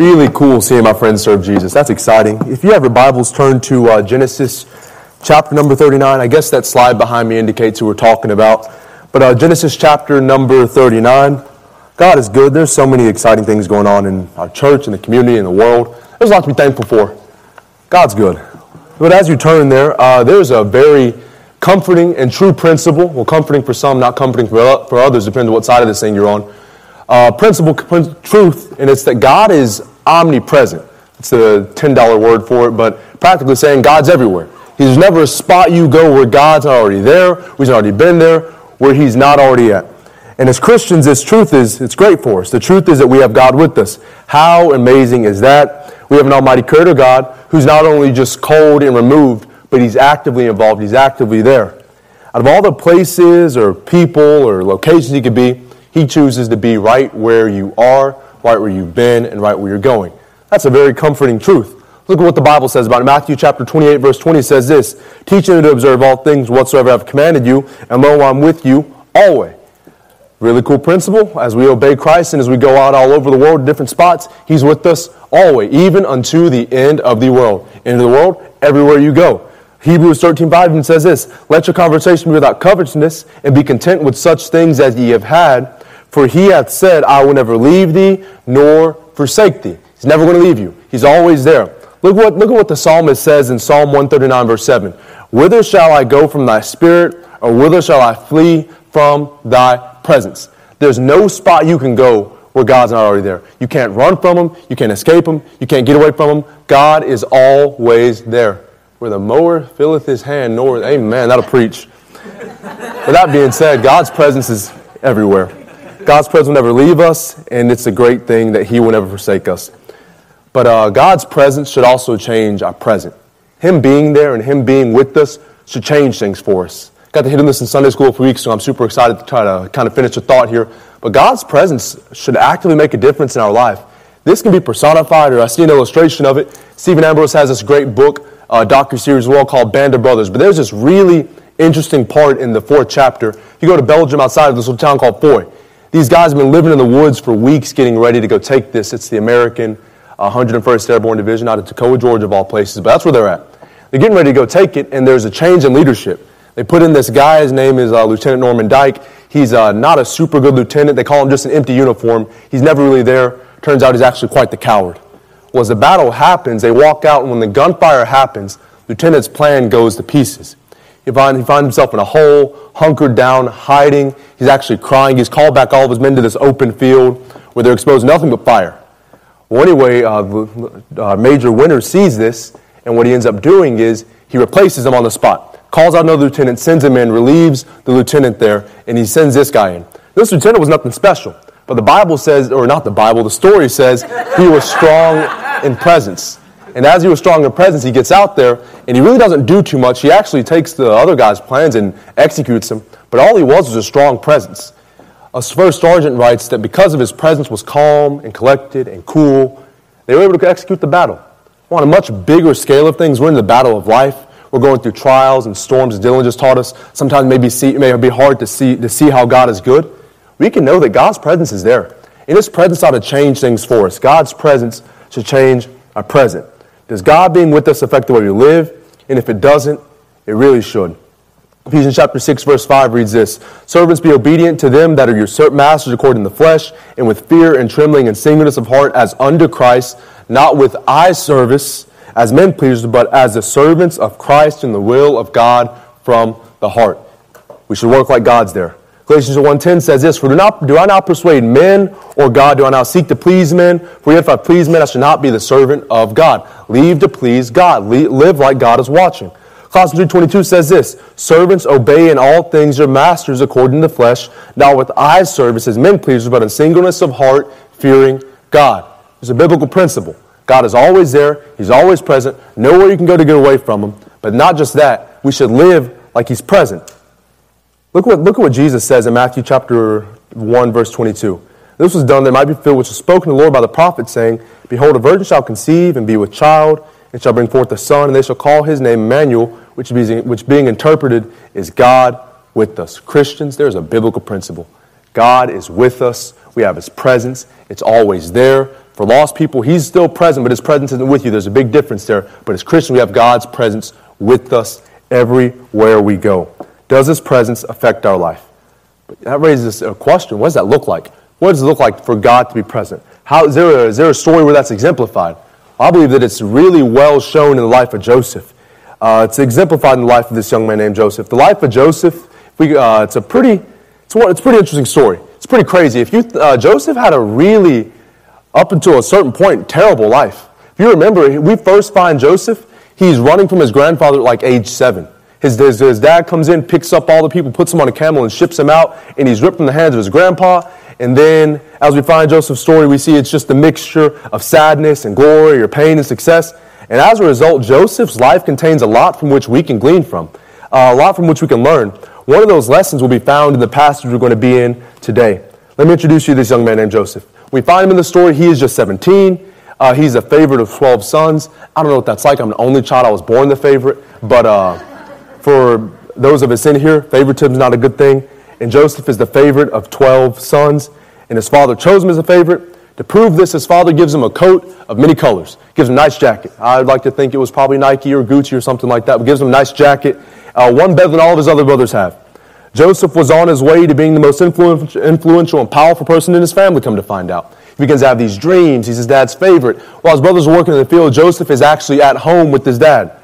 Really cool seeing my friends serve Jesus. That's exciting. If you have your Bibles, turn to Genesis chapter number 39. I guess that slide behind me indicates who we're talking about. But Genesis chapter number 39. God is good. There's so many exciting things going on in our church, in the community, in the world. There's a lot to be thankful for. God's good. But as you turn there, there's a very comforting and true principle. Well, comforting for some, not comforting for others, depending on what side of this thing you're on. Principle, truth, and it's that God is omnipresent. It's a $10 word for it, but practically saying God's everywhere. There's never a spot you go where God's not already there, where he's already been there, where he's not already at. And as Christians, this truth is, it's great for us. The truth is that we have God with us. How amazing is that? We have an almighty creator God who's not only just cold and removed, but he's actively involved. He's actively there. Out of all the places or people or locations he could be, he chooses to be right where you are, right where you've been, and right where you're going. That's a very comforting truth. Look at what the Bible says about it. Matthew chapter 28, verse 20 says this, teaching you to observe all things whatsoever I have commanded you, and lo, I'm with you always. Really cool principle. As we obey Christ and as we go out all over the world, different spots, he's with us always, even unto the end of the world. End of the world, everywhere you go. Hebrews 13:5 even says this, let your conversation be without covetousness, and be content with such things as ye have had, for he hath said, I will never leave thee, nor forsake thee. He's never going to leave you. He's always there. Look at what the psalmist says in Psalm 139, verse 7. Whither shall I go from thy spirit, or whither shall I flee from thy presence? There's no spot you can go where God's not already there. You can't run from him. You can't escape him. You can't get away from him. God is always there. Where the mower filleth his hand, nor... Amen, that'll preach. With that being said, God's presence is everywhere. God's presence will never leave us, and it's a great thing that he will never forsake us. But God's presence should also change our present. Him being there and him being with us should change things for us. Got to hit on this in Sunday school a few weeks ago, so I'm super excited to try to kind of finish the thought here. But God's presence should actively make a difference in our life. This can be personified, or I see an illustration of it. Stephen Ambrose has this great book, docu-series as well, called Band of Brothers. But there's this really interesting part in the 4th chapter. You go to Belgium outside of this little town called Foy. These guys have been living in the woods for weeks getting ready to go take this. It's the American 101st Airborne Division out of Toccoa, Georgia, of all places. But that's where they're at. They're getting ready to go take it, and there's a change in leadership. They put in this guy. His name is Lieutenant Norman Dyke. He's not a super good lieutenant. They call him just an empty uniform. He's never really there. Turns out he's actually quite the coward. Well, as the battle happens, they walk out, and when the gunfire happens, Lieutenant's plan goes to pieces. He finds himself in a hole, hunkered down, hiding. He's actually crying. He's called back all of his men to this open field where they're exposed to nothing but fire. Well, anyway, Major Winter sees this, and what he ends up doing is he replaces him on the spot, calls out another lieutenant, sends him in, relieves the lieutenant there, and he sends this guy in. This lieutenant was nothing special, but the Bible says, or not the Bible, the story says he was strong in presence. And as he was strong in presence, he gets out there, and he really doesn't do too much. He actually takes the other guy's plans and executes them. But all he was a strong presence. A first sergeant writes that because of his presence was calm and collected and cool, they were able to execute the battle. On a much bigger scale of things, we're in the battle of life. We're going through trials and storms, as Dylan just taught us. Sometimes it may be hard to see how God is good. We can know that God's presence is there. And his presence ought to change things for us. God's presence should change our present. Does God being with us affect the way we live? And if it doesn't, it really should. Ephesians chapter 6, verse 5 reads this, servants, be obedient to them that are your masters according to the flesh, and with fear and trembling and singleness of heart as unto Christ, not with eye service as men pleasers, but as the servants of Christ in the will of God from the heart. We should work like God's there. Galatians 1:10 says this, for do I not persuade men, or God do I not seek to please men? For yet if I please men, I shall not be the servant of God. Live to please God. Live like God is watching. Colossians 3:22 says this, servants, obey in all things your masters according to the flesh, not with eye service as men pleasers, but in singleness of heart, fearing God. It's a biblical principle. God is always there. He's always present. Nowhere you can go to get away from him. But not just that. We should live like he's present. Look at what Jesus says in Matthew chapter 1, verse 22. This was done that it might be filled, which was spoken to the Lord by the prophet, saying, behold, a virgin shall conceive and be with child, and shall bring forth a son, and they shall call his name Emmanuel, which being interpreted is God with us. Christians, there is a biblical principle. God is with us. We have his presence. It's always there For lost people, he's still present, but his presence isn't with you. There's a big difference there. But as Christians, we have God's presence with us everywhere we go. Does his presence affect our life? But that raises a question. What does that look like? What does it look like for God to be present? How, is there a story where that's exemplified? I believe that it's really well shown in the life of Joseph. It's exemplified in the life of this young man named Joseph. The life of Joseph, it's a pretty interesting story. It's pretty crazy. If you Joseph had a really, up until a certain point, terrible life. If you remember, we first find Joseph, he's running from his grandfather at like age 7. His dad comes in, picks up all the people, puts them on a camel and ships them out, and he's ripped from the hands of his grandpa. And then, as we find Joseph's story, we see it's just a mixture of sadness and glory, or pain and success. And as a result, Joseph's life contains a lot from which we can glean from, a lot from which we can learn. One of those lessons will be found in the passage we're going to be in today. Let me introduce you to this young man named Joseph. We find him in the story. He is just 17. He's a favorite of 12 sons. I don't know what that's like. I'm the only child. I was born the favorite. But for those of us in here, favoritism is not a good thing. And Joseph is the favorite of 12 sons, and his father chose him as a favorite. To prove this, his father gives him a coat of many colors, gives him a nice jacket. I'd like to think it was probably Nike or Gucci or something like that, but gives him a nice jacket, one better than all of his other brothers have. Joseph was on his way to being the most influential and powerful person in his family, come to find out. He begins to have these dreams. He's his dad's favorite. While his brothers are working in the field, Joseph is actually at home with his dad.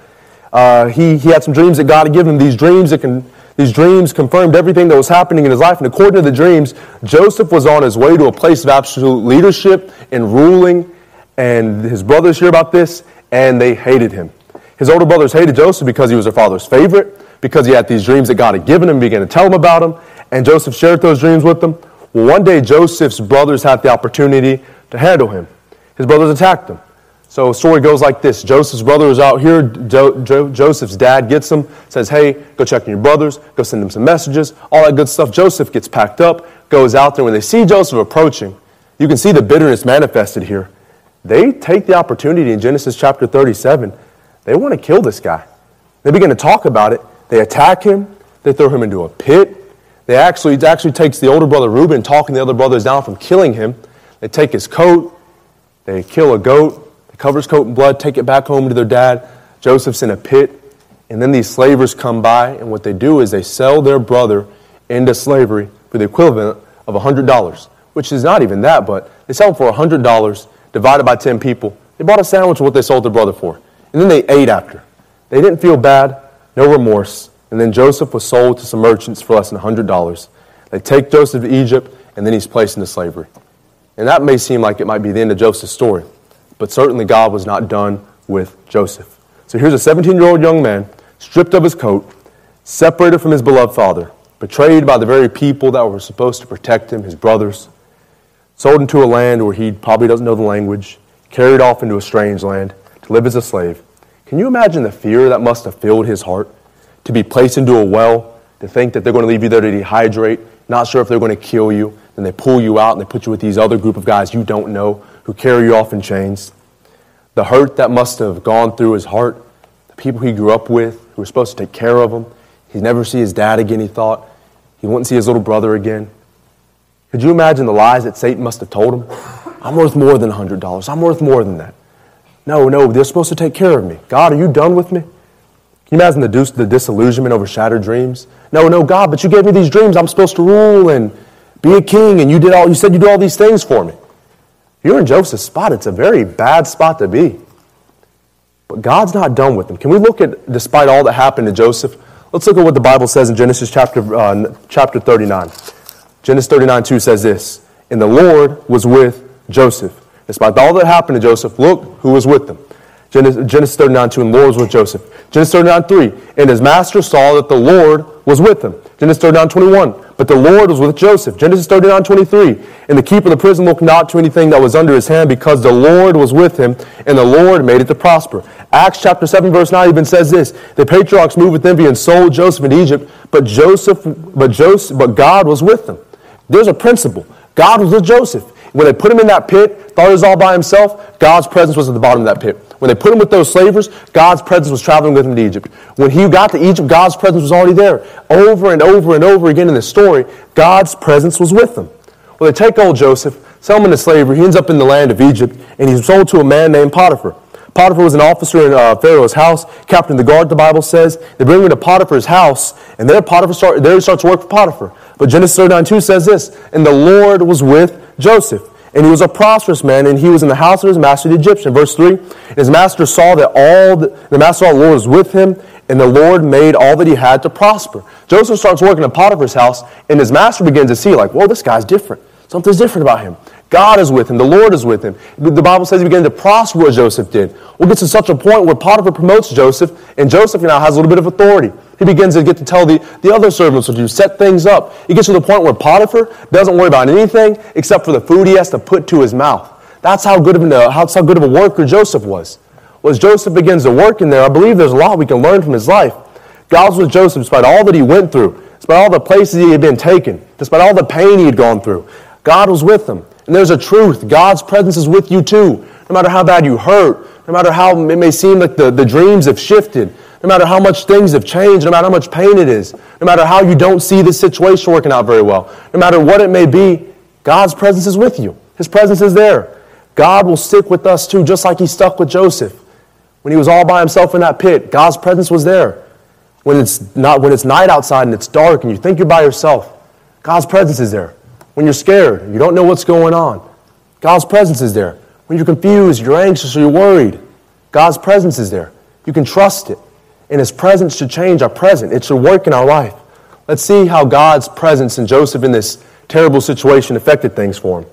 He had some dreams that God had given him, These dreams confirmed everything that was happening in his life. And according to the dreams, Joseph was on his way to a place of absolute leadership and ruling. And his brothers hear about this, and they hated him. His older brothers hated Joseph because he was their father's favorite, because he had these dreams that God had given him, began to tell them about them. And Joseph shared those dreams with them. Well, one day, Joseph's brothers had the opportunity to handle him. His brothers attacked him. So the story goes like this. Joseph's brother is out here. Joseph's dad gets him, says, hey, go check on your brothers, go send them some messages, all that good stuff. Joseph gets packed up, goes out there. When they see Joseph approaching, you can see the bitterness manifested here. They take the opportunity in Genesis chapter 37. They want to kill this guy. They begin to talk about it. They attack him. They throw him into a pit. It actually takes the older brother Reuben talking the other brothers down from killing him. They take his coat. They kill a goat. Cover his coat in blood, take it back home to their dad. Joseph's in a pit, and then these slavers come by, and what they do is they sell their brother into slavery for the equivalent of $100, which is not even that, but they sell him for $100 divided by 10 people. They bought a sandwich of what they sold their brother for, and then they ate after. They didn't feel bad, no remorse, and then Joseph was sold to some merchants for less than $100. They take Joseph to Egypt, and then he's placed into slavery. And that may seem like it might be the end of Joseph's story, but certainly God was not done with Joseph. So here's a 17-year-old young man, stripped of his coat, separated from his beloved father, betrayed by the very people that were supposed to protect him, his brothers, sold into a land where he probably doesn't know the language, carried off into a strange land to live as a slave. Can you imagine the fear that must have filled his heart? To be placed into a well, to think that they're going to leave you there to dehydrate, not sure if they're going to kill you, then they pull you out and they put you with these other group of guys you don't know, who carry you off in chains. The hurt that must have gone through his heart, the people he grew up with, who were supposed to take care of him. He'd never see his dad again, he thought. He wouldn't see his little brother again. Could you imagine the lies that Satan must have told him? I'm worth more than $100. I'm worth more than that. No, they're supposed to take care of me. God, are you done with me? Can you imagine the disillusionment over shattered dreams? No, God, but you gave me these dreams. I'm supposed to rule and be a king, and you said you do all these things for me. You're in Joseph's spot. It's a very bad spot to be. But God's not done with him. Can we look at, despite all that happened to Joseph, let's look at what the Bible says in Genesis chapter 39. Genesis 39:2 says this, and the Lord was with Joseph. Despite all that happened to Joseph, look who was with him. Genesis 39:2, and the Lord was with Joseph. Genesis 39:3, and his master saw that the Lord was with him. Genesis 39:21. But the Lord was with Joseph. Genesis 39:23. And the keeper of the prison looked not to anything that was under his hand, because the Lord was with him, and the Lord made it to prosper. Acts chapter 7, verse 9 even says this, the patriarchs moved with envy and sold Joseph into Egypt, but God was with them. There's a principle. God was with Joseph. When they put him in that pit, thought he was all by himself, God's presence was at the bottom of that pit. When they put him with those slavers, God's presence was traveling with him to Egypt. When he got to Egypt, God's presence was already there. Over and over and over again in this story, God's presence was with them. Well, they take old Joseph, sell him into slavery. He ends up in the land of Egypt, and he's sold to a man named Potiphar. Potiphar was an officer in Pharaoh's house, captain of the guard, the Bible says. They bring him to Potiphar's house, and there he starts work for Potiphar. But Genesis 39:2 says this, and the Lord was with Joseph, and he was a prosperous man, and he was in the house of his master, the Egyptian. Verse 3, and his master saw that the Lord was with him, and the Lord made all that he had to prosper. Joseph starts working at Potiphar's house, and his master begins to see, like, whoa, this guy's different. Something's different about him. God is with him. The Lord is with him. The Bible says he began to prosper what Joseph did. Well, it gets to such a point where Potiphar promotes Joseph, and Joseph now has a little bit of authority. He begins to get to tell the other servants what to do, set things up. It gets to the point where Potiphar doesn't worry about anything except for the food he has to put to his mouth. That's how good of a worker Joseph was. Well, as Joseph begins to work in there, I believe there's a lot we can learn from his life. God's with Joseph despite all that he went through, despite all the places he had been taken, despite all the pain he had gone through. God was with him. And there's a truth. God's presence is with you too. No matter how bad you hurt, no matter how it may seem like the dreams have shifted, no matter how much things have changed, no matter how much pain it is, no matter how you don't see the situation working out very well, no matter what it may be, God's presence is with you. His presence is there. God will stick with us too, just like he stuck with Joseph. When he was all by himself in that pit, God's presence was there. When it's night outside and it's dark and you think you're by yourself, God's presence is there. When you're scared and you don't know what's going on, God's presence is there. When you're confused, you're anxious, or you're worried, God's presence is there. You can trust it. And his presence should change our present. It should work in our life. Let's see how God's presence in Joseph in this terrible situation affected things for him.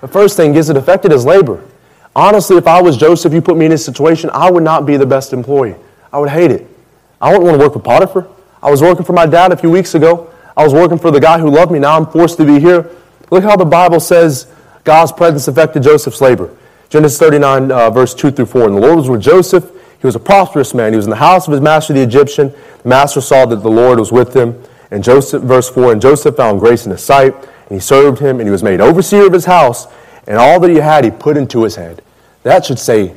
The first thing is it affected his labor. Honestly, if I was Joseph, you put me in this situation, I would not be the best employee. I would hate it. I wouldn't want to work for Potiphar. I was working for my dad a few weeks ago. I was working for the guy who loved me. Now I'm forced to be here. Look how the Bible says God's presence affected Joseph's labor. Genesis 39, verse 2 through 4. And the Lord was with Joseph. He was a prosperous man. He was in the house of his master, the Egyptian. The master saw that the Lord was with him. And Joseph, verse 4, and Joseph found grace in his sight, and he served him, and he was made overseer of his house, and all that he had he put into his hand. That should say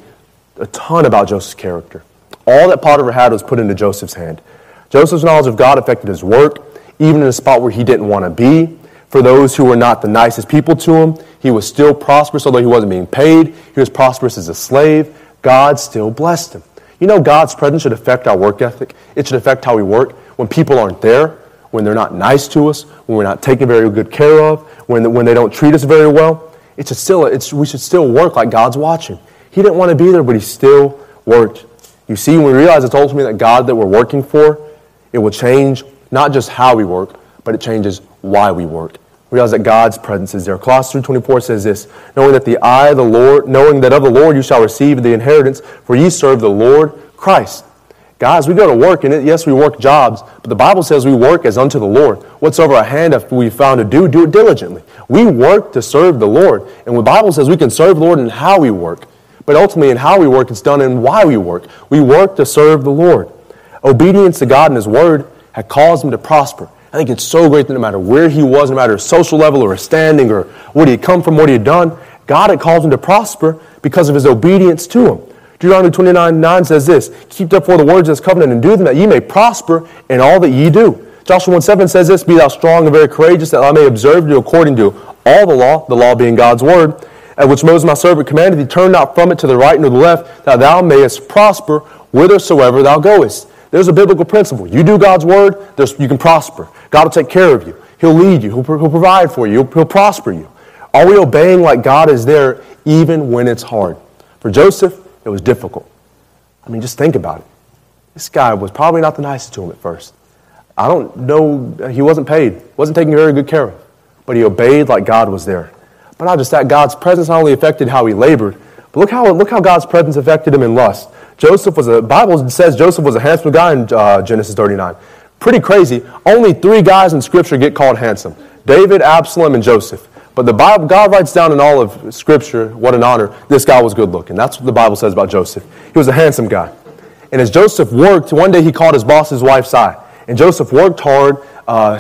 a ton about Joseph's character. All that Potiphar had was put into Joseph's hand. Joseph's knowledge of God affected his work, even in a spot where he didn't want to be. For those who were not the nicest people to him, he was still prosperous, although he wasn't being paid. He was prosperous as a slave. God still blessed him. You know, God's presence should affect our work ethic. It should affect how we work. When people aren't there, when they're not nice to us, when we're not taken very good care of, when they don't treat us very well, we should still work like God's watching. He didn't want to be there, but he still worked. You see, when we realize it's ultimately that God that we're working for, it will change not just how we work, but it changes why we work. Realize that God's presence is there. Colossians 3:24 says this, knowing that of the Lord you shall receive the inheritance, for ye serve the Lord Christ. Guys, we go to work, and yes, we work jobs, but the Bible says we work as unto the Lord. Whatsoever our hand we found to do, do it diligently. We work to serve the Lord, and the Bible says we can serve the Lord in how we work, but ultimately in how we work, it's done in why we work. We work to serve the Lord. Obedience to God and His Word had caused him to prosper. I think it's so great that no matter where he was, no matter his social level or his standing or where he had come from, what he had done, God had called him to prosper because of his obedience to him. Deuteronomy 29:9 says this, keep therefore the words of this covenant and do them, that ye may prosper in all that ye do. Joshua 1:7 says this, be thou strong and very courageous, that thou may observe you according to all the law being God's word, at which Moses my servant commanded thee, turn not from it to the right nor the left, that thou mayest prosper whithersoever thou goest. There's a biblical principle. You do God's word, you can prosper. God will take care of you. He'll lead you. He'll provide for you. He'll prosper you. Are we obeying like God is there even when it's hard? For Joseph, it was difficult. I mean, just think about it. This guy was probably not the nicest to him at first. I don't know. He wasn't paid. Wasn't taken very good care of. But he obeyed like God was there. But not just that. God's presence not only affected how he labored, but look how God's presence affected him in lust. The Bible says Joseph was a handsome guy in Genesis 39. Pretty crazy. Only three guys in Scripture get called handsome. David, Absalom, and Joseph. But the Bible, God writes down in all of Scripture, what an honor, this guy was good looking. That's what the Bible says about Joseph. He was a handsome guy. And as Joseph worked, one day he caught his boss, his wife's eye. And Joseph worked hard.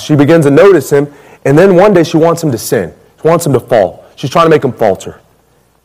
She begins to notice him. And then one day she wants him to sin. She wants him to fall. She's trying to make him falter.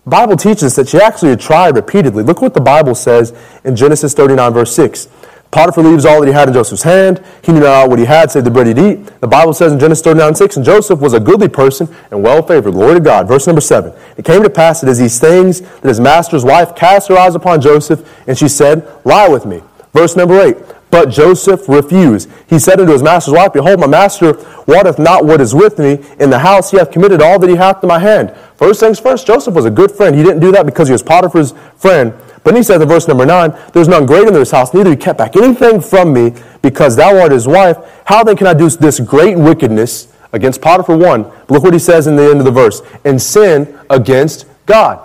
The Bible teaches us that she actually had tried repeatedly. Look what the Bible says in Genesis 39, verse 6. Potiphar leaves all that he had in Joseph's hand. He knew not what he had, save the bread he'd eat. The Bible says in Genesis 39:6, and Joseph was a goodly person and well-favored. Glory to God. Verse number 7. It came to pass that as these things, that his master's wife cast her eyes upon Joseph, and she said, Lie with me. Verse number 8. But Joseph refused. He said unto his master's wife, Behold, my master wotteth not what is with me. In the house he hath committed all that he hath to my hand. First things first, Joseph was a good friend. He didn't do that because he was Potiphar's friend. But he says in verse number 9, there is none great in this house, neither he kept back anything from me, because thou art his wife. How then can I do this great wickedness against Potiphar? One, but look what he says in the end of the verse. And sin against God.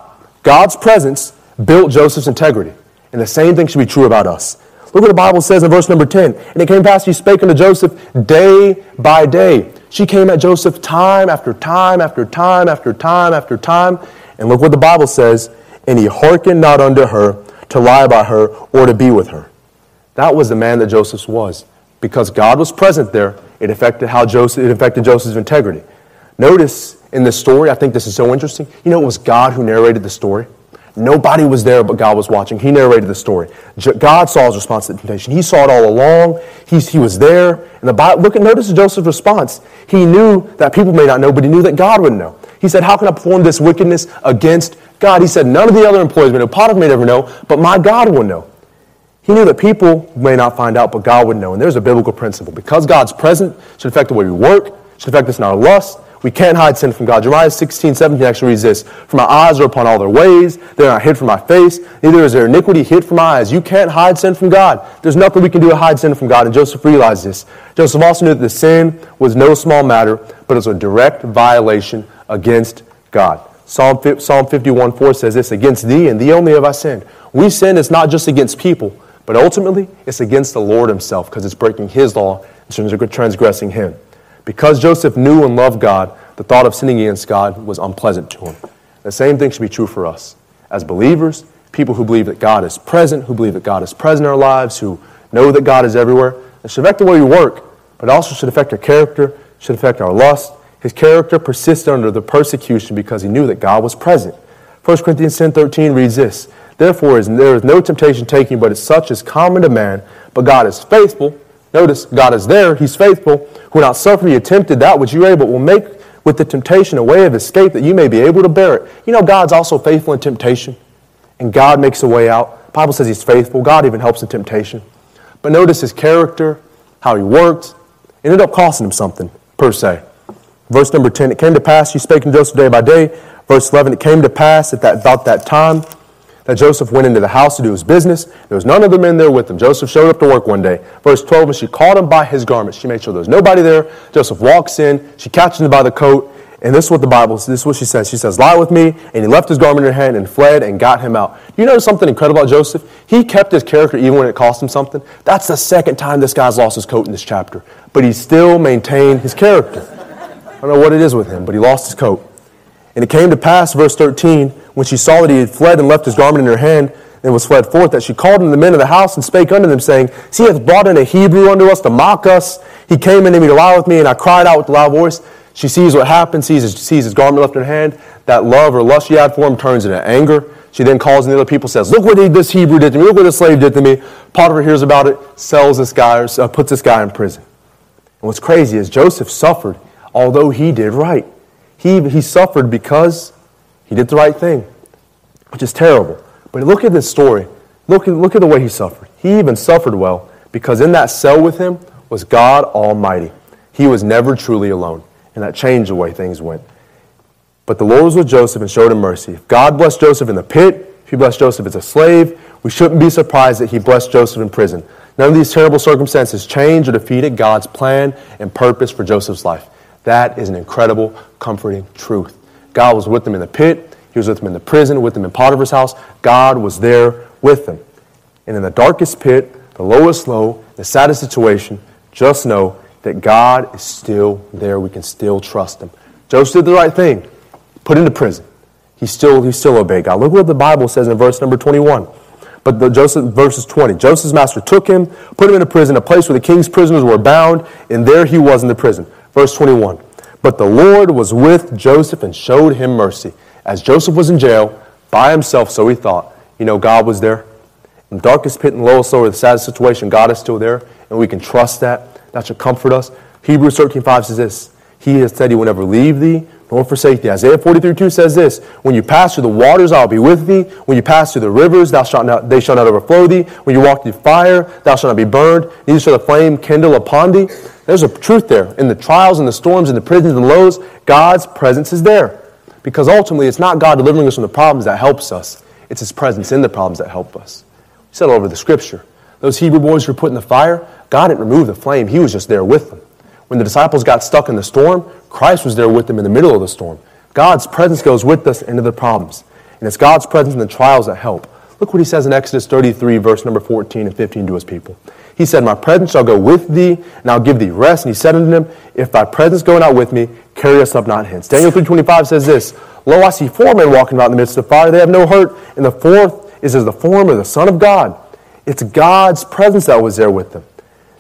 God's presence built Joseph's integrity. And the same thing should be true about us. Look what the Bible says in verse number 10. And it came past, he spake unto Joseph day by day. She came at Joseph time after time after time after time after time. And look what the Bible says. And he hearkened not unto her to lie by her or to be with her. That was the man that Joseph was. Because God was present there, it affected Joseph's integrity. Notice in this story, I think this is so interesting. You know, it was God who narrated the story. Nobody was there, but God was watching. He narrated the story. God saw his response to the temptation. He saw it all along. He was there. And the Bible, notice Joseph's response. He knew that people may not know, but he knew that God would know. He said, how can I perform this wickedness against God? He said, none of the other employees may know. Potiphar may never know, but my God will know. He knew that people may not find out, but God would know. And there's a biblical principle. Because God's present, it should affect the way we work. It should affect us in our lust. We can't hide sin from God. Jeremiah 16:17 actually reads this. For my eyes are upon all their ways. They are not hid from my face. Neither is their iniquity hid from my eyes. You can't hide sin from God. There's nothing we can do to hide sin from God. And Joseph realized this. Joseph also knew that the sin was no small matter, but it was a direct violation against God. Psalm 51:4 says this, against thee and thee only have I sinned. We sin, it's not just against people, but ultimately it's against the Lord himself, because it's breaking his law in terms of transgressing him. Because Joseph knew and loved God, the thought of sinning against God was unpleasant to him. The same thing should be true for us. As believers, people who believe that God is present, in our lives, who know that God is everywhere, it should affect the way we work, but it also should affect our character, should affect our lust. His character persisted under the persecution because he knew that God was present. 1 Corinthians 10:13 reads this, Therefore there is no temptation taking, but such is common to man, but God is faithful. Notice, God is there, he's faithful, who will not suffer you tempted that which you are able, will make with the temptation a way of escape that you may be able to bear it. You know, God's also faithful in temptation, and God makes a way out. The Bible says he's faithful. God even helps in temptation. But notice his character, how he worked, it ended up costing him something, per se. Verse number 10, it came to pass, she spake unto Joseph day by day. Verse 11, it came to pass at about that time that Joseph went into the house to do his business. There was none of the men there with him. Joseph showed up to work one day. Verse 12, and she caught him by his garments. She made sure there was nobody there. Joseph walks in. She catches him by the coat. And this is what the Bible says. This is what she says. She says, lie with me. And he left his garment in her hand and fled and got him out. You know something incredible about Joseph? He kept his character even when it cost him something. That's the second time this guy's lost his coat in this chapter. But he still maintained his character. I don't know what it is with him, but he lost his coat. And it came to pass, verse 13, when she saw that he had fled and left his garment in her hand and was fled forth, that she called unto the men of the house and spake unto them, saying, See, he hath brought in a Hebrew unto us to mock us. He came unto me to lie with me, and I cried out with a loud voice. She sees what happened, sees his garment left in her hand. That love or lust she had for him turns into anger. She then calls in the other people, says, Look what this Hebrew did to me. Look what this slave did to me. Potiphar hears about it, sells this guy, or puts this guy in prison. And what's crazy is Joseph suffered, although he did right. He suffered because he did the right thing, which is terrible. But look at this story. Look at the way he suffered. He even suffered well because in that cell with him was God Almighty. He was never truly alone, and that changed the way things went. But the Lord was with Joseph and showed him mercy. If God blessed Joseph in the pit, if he blessed Joseph as a slave, we shouldn't be surprised that he blessed Joseph in prison. None of these terrible circumstances changed or defeated God's plan and purpose for Joseph's life. That is an incredible, comforting truth. God was with them in the pit. He was with them in the prison, with them in Potiphar's house. God was there with them. And in the darkest pit, the lowest low, the saddest situation, just know that God is still there. We can still trust him. Joseph did the right thing. Put into prison. He still obeyed God. Look what the Bible says in verse number 21. But verses 20, Joseph's master took him, put him into prison, a place where the king's prisoners were bound, and there he was in the prison. Verse 21, but the Lord was with Joseph and showed him mercy. As Joseph was in jail, by himself, so he thought, you know, God was there. From the darkest pit and lowest soul, the saddest situation, God is still there, and we can trust that. That should comfort us. Hebrews 13:5 says this, He has said He will never leave thee nor forsake thee. Isaiah 43:2 says this, When you pass through the waters, I will be with thee. When you pass through the rivers, they shall not overflow thee. When you walk through fire, thou shalt not be burned. Neither shall the flame kindle upon thee. There's a truth there. In the trials and the storms and the prisons and lows, God's presence is there. Because ultimately, it's not God delivering us from the problems that helps us. It's His presence in the problems that help us. We said all over the Scripture. Those Hebrew boys who were put in the fire, God didn't remove the flame. He was just there with them. When the disciples got stuck in the storm, Christ was there with them in the middle of the storm. God's presence goes with us into the problems. And it's God's presence in the trials that help. Look what He says in Exodus 33, verse number 14 and 15 to His people. He said, My presence shall go with thee, and I'll give thee rest. And He said unto them, If thy presence go not with me, carry us up not hence. Daniel 3:25 says this, Lo, I see four men walking about in the midst of the fire. They have no hurt. And the fourth is as the form of the Son of God. It's God's presence that was there with them.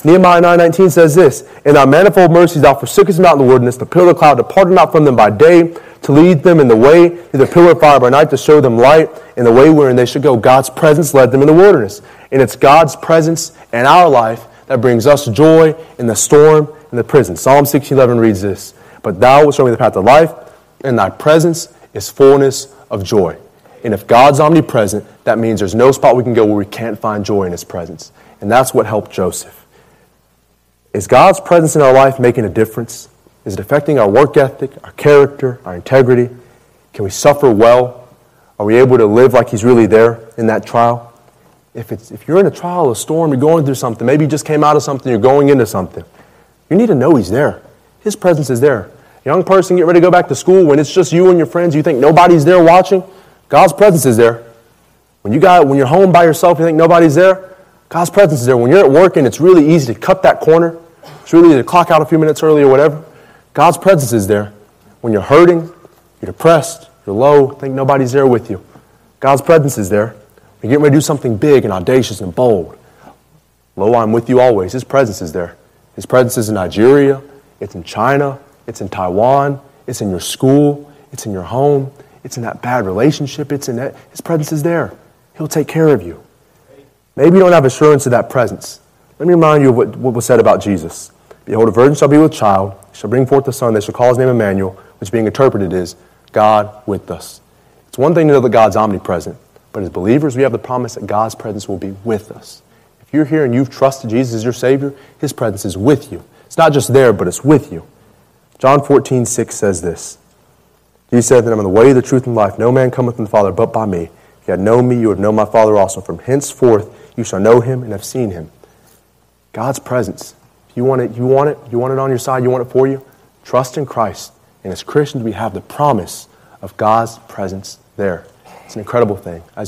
Nehemiah 9:19 says this, In thy manifold mercies thou forsookest them out in the wilderness. The pillar of cloud departed not from them by day, to lead them in the way, through the pillar of fire by night to show them light, in the way wherein they should go. God's presence led them in the wilderness. And it's God's presence in our life that brings us joy in the storm and the prison. Psalm 16:11 reads this, But thou wilt show me the path of life, and thy presence is fullness of joy. And if God's omnipresent, that means there's no spot we can go where we can't find joy in His presence. And that's what helped Joseph. Is God's presence in our life making a difference? Is it affecting our work ethic, our character, our integrity? Can we suffer well? Are we able to live like He's really there in that trial? If you're in a trial, a storm, you're going through something, maybe you just came out of something, you're going into something, you need to know He's there. His presence is there. Young person, get ready to go back to school. When it's just you and your friends, you think nobody's there watching. God's presence is there. When you're home by yourself, you think nobody's there. God's presence is there. When you're at work and it's really easy to cut that corner, it's really easy to clock out a few minutes early or whatever, God's presence is there. When you're hurting, you're depressed, you're low, think nobody's there with you, God's presence is there. When you're getting ready to do something big and audacious and bold, Lo, I'm with you always. His presence is there. His presence is in Nigeria, it's in China, it's in Taiwan, it's in your school, it's in your home, it's in that bad relationship, it's in that. His presence is there. He'll take care of you. Maybe you don't have assurance of that presence. Let me remind you of what was said about Jesus. Behold, a virgin shall be with child, shall bring forth a son, they shall call his name Emmanuel, which being interpreted is God with us. It's one thing to know that God's omnipresent, but as believers, we have the promise that God's presence will be with us. If you're here and you've trusted Jesus as your Savior, His presence is with you. It's not just there, but it's with you. John 14:6 says this, He said that I am the way, the truth, and life. No man cometh from the Father but by me. If you had known me, you would know my Father also. From henceforth, you shall know Him and have seen Him. God's presence. If you want it on your side, you want it for you, trust in Christ. And as Christians, we have the promise of God's presence there. It's an incredible thing. As